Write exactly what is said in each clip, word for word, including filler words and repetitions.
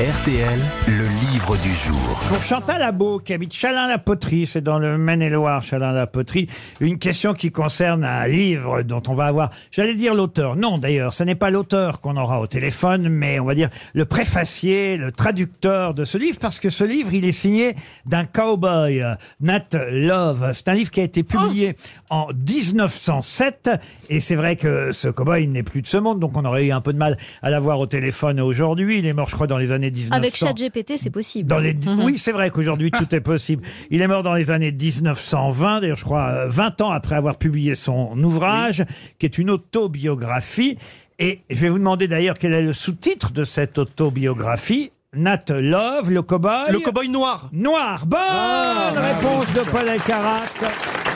R T L, le livre du jour. Pour Chantal Abo, qui habite Chalin-la-Poterie, c'est dans le Maine-et-Loire, Chalin-la-Poterie, une question qui concerne un livre dont on va avoir, j'allais dire l'auteur, non d'ailleurs, ce n'est pas l'auteur qu'on aura au téléphone, mais on va dire le préfacier, le traducteur de ce livre, parce que ce livre, il est signé d'un cow-boy, Nat Love. C'est un livre qui a été publié oh. en dix-neuf cent sept, et c'est vrai que ce cow-boy n'est plus de ce monde, donc on aurait eu un peu de mal à l'avoir au téléphone aujourd'hui. Il est mort, je crois, dans les années dix-neuf cents. Avec ChatGPT, c'est possible. Dans les... mmh. Oui, c'est vrai qu'aujourd'hui, tout est possible. Il est mort dans les années dix-neuf cent vingt, d'ailleurs, je crois, vingt ans après avoir publié son ouvrage, oui. qui est une autobiographie. Et je vais vous demander d'ailleurs quel est le sous-titre de cette autobiographie. Nat Love, le cow-boy. Le cow-boy noir. Noir. Bonne oh, réponse de Paul Alcarac.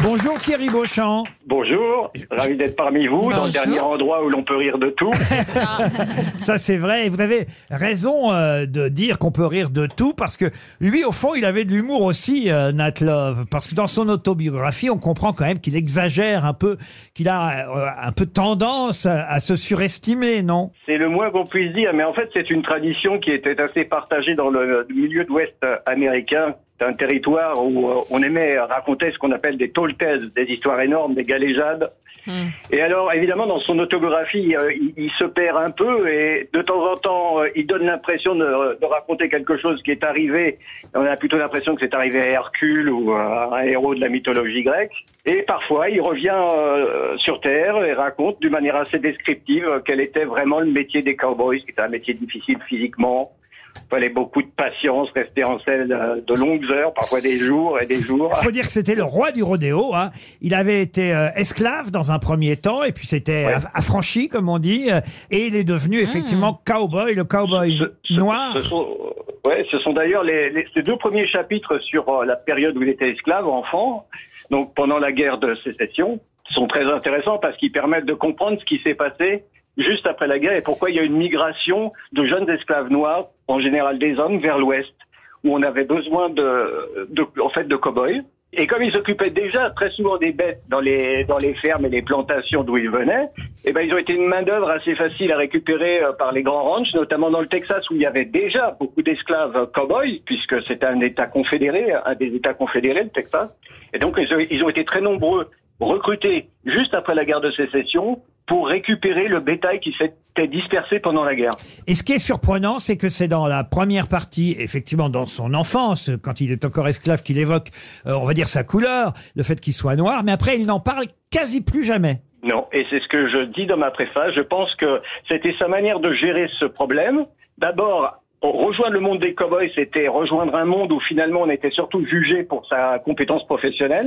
Bonjour Thierry Beauchamp. Bonjour, ravi d'être parmi vous. Bonjour. Dans le dernier endroit où l'on peut rire de tout. Ça c'est vrai, et vous avez raison euh, de dire qu'on peut rire de tout, parce que lui au fond il avait de l'humour aussi, euh, Nat Love, parce que dans son autobiographie on comprend quand même qu'il exagère un peu, qu'il a euh, un peu tendance à, à se surestimer, non? C'est le moins qu'on puisse dire, mais en fait c'est une tradition qui était assez partagée dans le milieu de l'Ouest américain. C'est un territoire où on aimait raconter ce qu'on appelle des tall tales, des histoires énormes, des galéjades. Mmh. Et alors, évidemment, dans son autobiographie, euh, il, il se perd un peu et de temps en temps, euh, il donne l'impression de, de raconter quelque chose qui est arrivé. On a plutôt l'impression que c'est arrivé à Hercule ou à un héros de la mythologie grecque. Et parfois, il revient euh, sur Terre et raconte d'une manière assez descriptive quel était vraiment le métier des cowboys, qui était un métier difficile physiquement. Il fallait beaucoup de patience, rester en selle de longues heures, parfois des jours et des jours. Il faut dire que c'était le roi du rodéo. Hein. Il avait été euh, esclave dans un premier temps, et puis c'était ouais. affranchi, comme on dit, et il est devenu effectivement mmh. cow-boy, le cow-boy ce, ce, noir. Ce sont, ouais, ce sont d'ailleurs les, les, les deux premiers chapitres sur euh, la période où il était esclave, enfant, donc pendant la guerre de sécession, sont très intéressants parce qu'ils permettent de comprendre ce qui s'est passé juste après la guerre et pourquoi il y a une migration de jeunes esclaves noirs, en général des hommes, vers l'Ouest, où on avait besoin de, de en fait, de cow-boys. Et comme ils s'occupaient déjà très souvent des bêtes dans les dans les fermes et les plantations d'où ils venaient, eh ben ils ont été une main d'œuvre assez facile à récupérer par les grands ranchs, notamment dans le Texas où il y avait déjà beaucoup d'esclaves cow-boys, puisque c'était un État confédéré, un des États confédérés, le Texas. Et donc ils ont, ils ont été très nombreux recrutés juste après la guerre de sécession pour récupérer le bétail qui s'était dispersé pendant la guerre. Et ce qui est surprenant, c'est que c'est dans la première partie, effectivement dans son enfance, quand il est encore esclave, qu'il évoque, euh, on va dire, sa couleur, le fait qu'il soit noir, mais après, il n'en parle quasi plus jamais. Non, et c'est ce que je dis dans ma préface, je pense que c'était sa manière de gérer ce problème. D'abord, rejoindre le monde des cow-boys, c'était rejoindre un monde où finalement on était surtout jugé pour sa compétence professionnelle,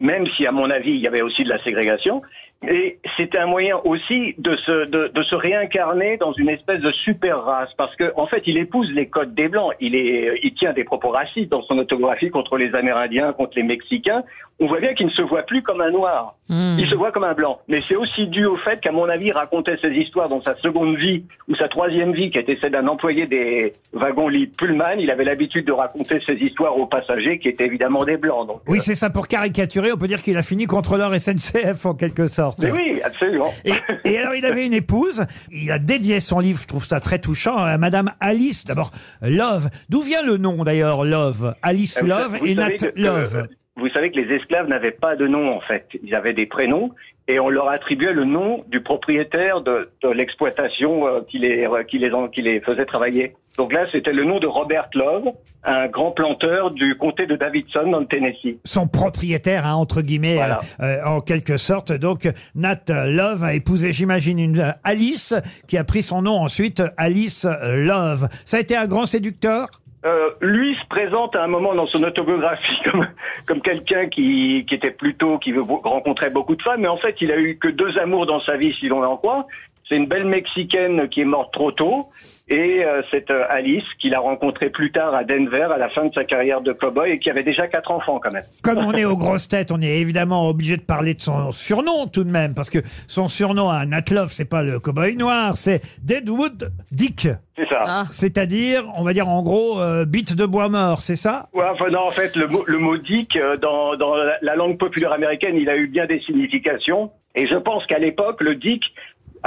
même si à mon avis, il y avait aussi de la ségrégation. Et c'était un moyen aussi de se, de, de se réincarner dans une espèce de super race, parce que, en fait, il épouse les codes des Blancs. Il est, il tient des propos racistes dans son autobiographie contre les Amérindiens, contre les Mexicains. On voit bien qu'il ne se voit plus comme un noir. Mmh. Il se voit comme un blanc. Mais c'est aussi dû au fait qu'à mon avis, il racontait ses histoires dans sa seconde vie ou sa troisième vie, qui était celle d'un employé des wagons-lits Pullman. Il avait l'habitude de raconter ses histoires aux passagers, qui étaient évidemment des Blancs. Donc, oui, euh... c'est ça, pour caricaturer. On peut dire qu'il a fini contrôleur S N C F, en quelque sorte. Mais oui, absolument. Et, et alors, il avait une épouse. Il a dédié son livre, je trouve ça très touchant, à Madame Alice, d'abord, Love. D'où vient le nom, d'ailleurs, Love? Alice vous Love vous et Nat que, Love. Euh, Vous savez que les esclaves n'avaient pas de nom, en fait. Ils avaient des prénoms et on leur attribuait le nom du propriétaire de, de l'exploitation euh, qui, les, euh, qui, les, qui les faisait travailler. Donc là, c'était le nom de Robert Love, un grand planteur du comté de Davidson, dans le Tennessee. Son propriétaire, hein, entre guillemets, voilà. euh, euh, en quelque sorte. Donc, Nat Love a épousé, j'imagine, une euh, Alice qui a pris son nom ensuite, Alice Love. Ça a été un grand séducteur ? Euh, lui se présente à un moment dans son autobiographie comme, comme quelqu'un qui, qui était plutôt, qui rencontrait beaucoup de femmes, mais en fait il a eu que deux amours dans sa vie si l'on en croit. C'est une belle Mexicaine qui est morte trop tôt et euh, cette euh, Alice qu'il a rencontrée plus tard à Denver à la fin de sa carrière de cow-boy et qui avait déjà quatre enfants quand même. Comme on est aux grosses têtes, on est évidemment obligé de parler de son surnom tout de même, parce que son surnom à Nat Love, c'est pas le cow-boy noir, c'est Deadwood Dick. C'est ça. Ah. C'est-à-dire, on va dire en gros, euh, bite de bois mort, c'est ça? Ouais, enfin non, en fait, le mot, le mot dick, euh, dans, dans la langue populaire américaine, il a eu bien des significations. Et je pense qu'à l'époque, le dick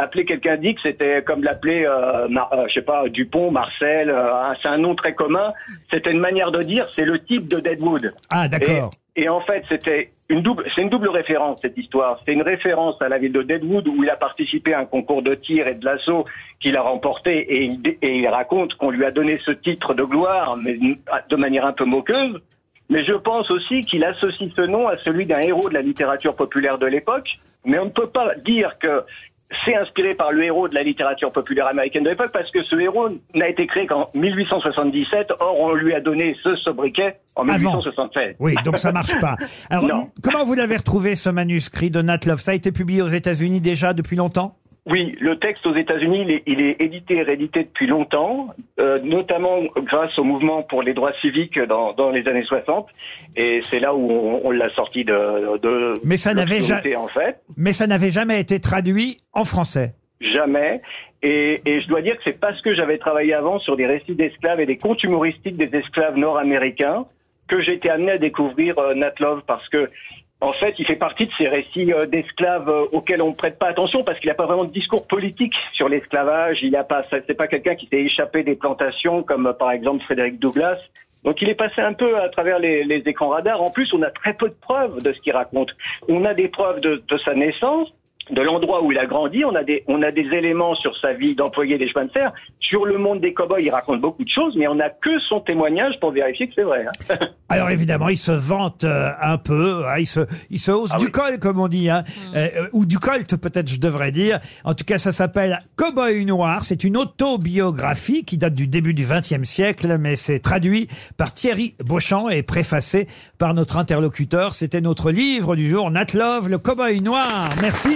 appeler quelqu'un Dick, c'était comme l'appeler, euh, Mar- euh, je sais pas, Dupont, Marcel, euh, c'est un nom très commun. C'était une manière de dire, c'est le type de Deadwood. Ah, d'accord. Et, et en fait, c'était une double, c'est une double référence, cette histoire. C'est une référence à la ville de Deadwood, où il a participé à un concours de tir et de l'assaut qu'il a remporté, et il, et il raconte qu'on lui a donné ce titre de gloire, mais de manière un peu moqueuse. Mais je pense aussi qu'il associe ce nom à celui d'un héros de la littérature populaire de l'époque, mais on ne peut pas dire que c'est inspiré par le héros de la littérature populaire américaine de l'époque, parce que ce héros n'a été créé qu'en mille huit cent soixante-dix-sept, or on lui a donné ce sobriquet en mille huit cent soixante-seize. Oui, donc ça marche pas. Alors, non. Comment vous l'avez retrouvé, ce manuscrit de Nat Love ? Ça a été publié aux États-Unis déjà depuis longtemps ? Oui, le texte aux États-Unis, il est, il est édité et réédité depuis longtemps, euh, notamment grâce au mouvement pour les droits civiques dans, dans les années soixante. Et c'est là où on, on l'a sorti de, de mais ça n'avait jamais, en fait. Mais ça n'avait jamais été traduit en français. Jamais. Et, et je dois dire que c'est parce que j'avais travaillé avant sur des récits d'esclaves et des contes humoristiques des esclaves nord-américains que j'étais amené à découvrir euh, Nat Love, parce que en fait, il fait partie de ces récits d'esclaves auxquels on ne prête pas attention, parce qu'il n'a pas vraiment de discours politique sur l'esclavage. Il n'a pas, c'est pas quelqu'un qui s'est échappé des plantations, comme par exemple Frederick Douglass. Donc il est passé un peu à travers les, les écrans radars. En plus, on a très peu de preuves de ce qu'il raconte. On a des preuves de, de sa naissance, de l'endroit où il a grandi. On a des, on a des éléments sur sa vie d'employé des chemins de fer. Sur le monde des cow-boys, il raconte beaucoup de choses, mais on n'a que son témoignage pour vérifier que c'est vrai. Hein. Alors évidemment, il se vante euh, un peu, hein, il se, il se hausse ah, du oui. col, comme on dit, hein, mmh. euh, ou du colt, peut-être, je devrais dire. En tout cas, ça s'appelle Cow-boy noir. C'est une autobiographie qui date du début du vingtième siècle, mais c'est traduit par Thierry Beauchamp et préfacé par notre interlocuteur. C'était notre livre du jour, Nat Love, le Cow-boy noir. Merci.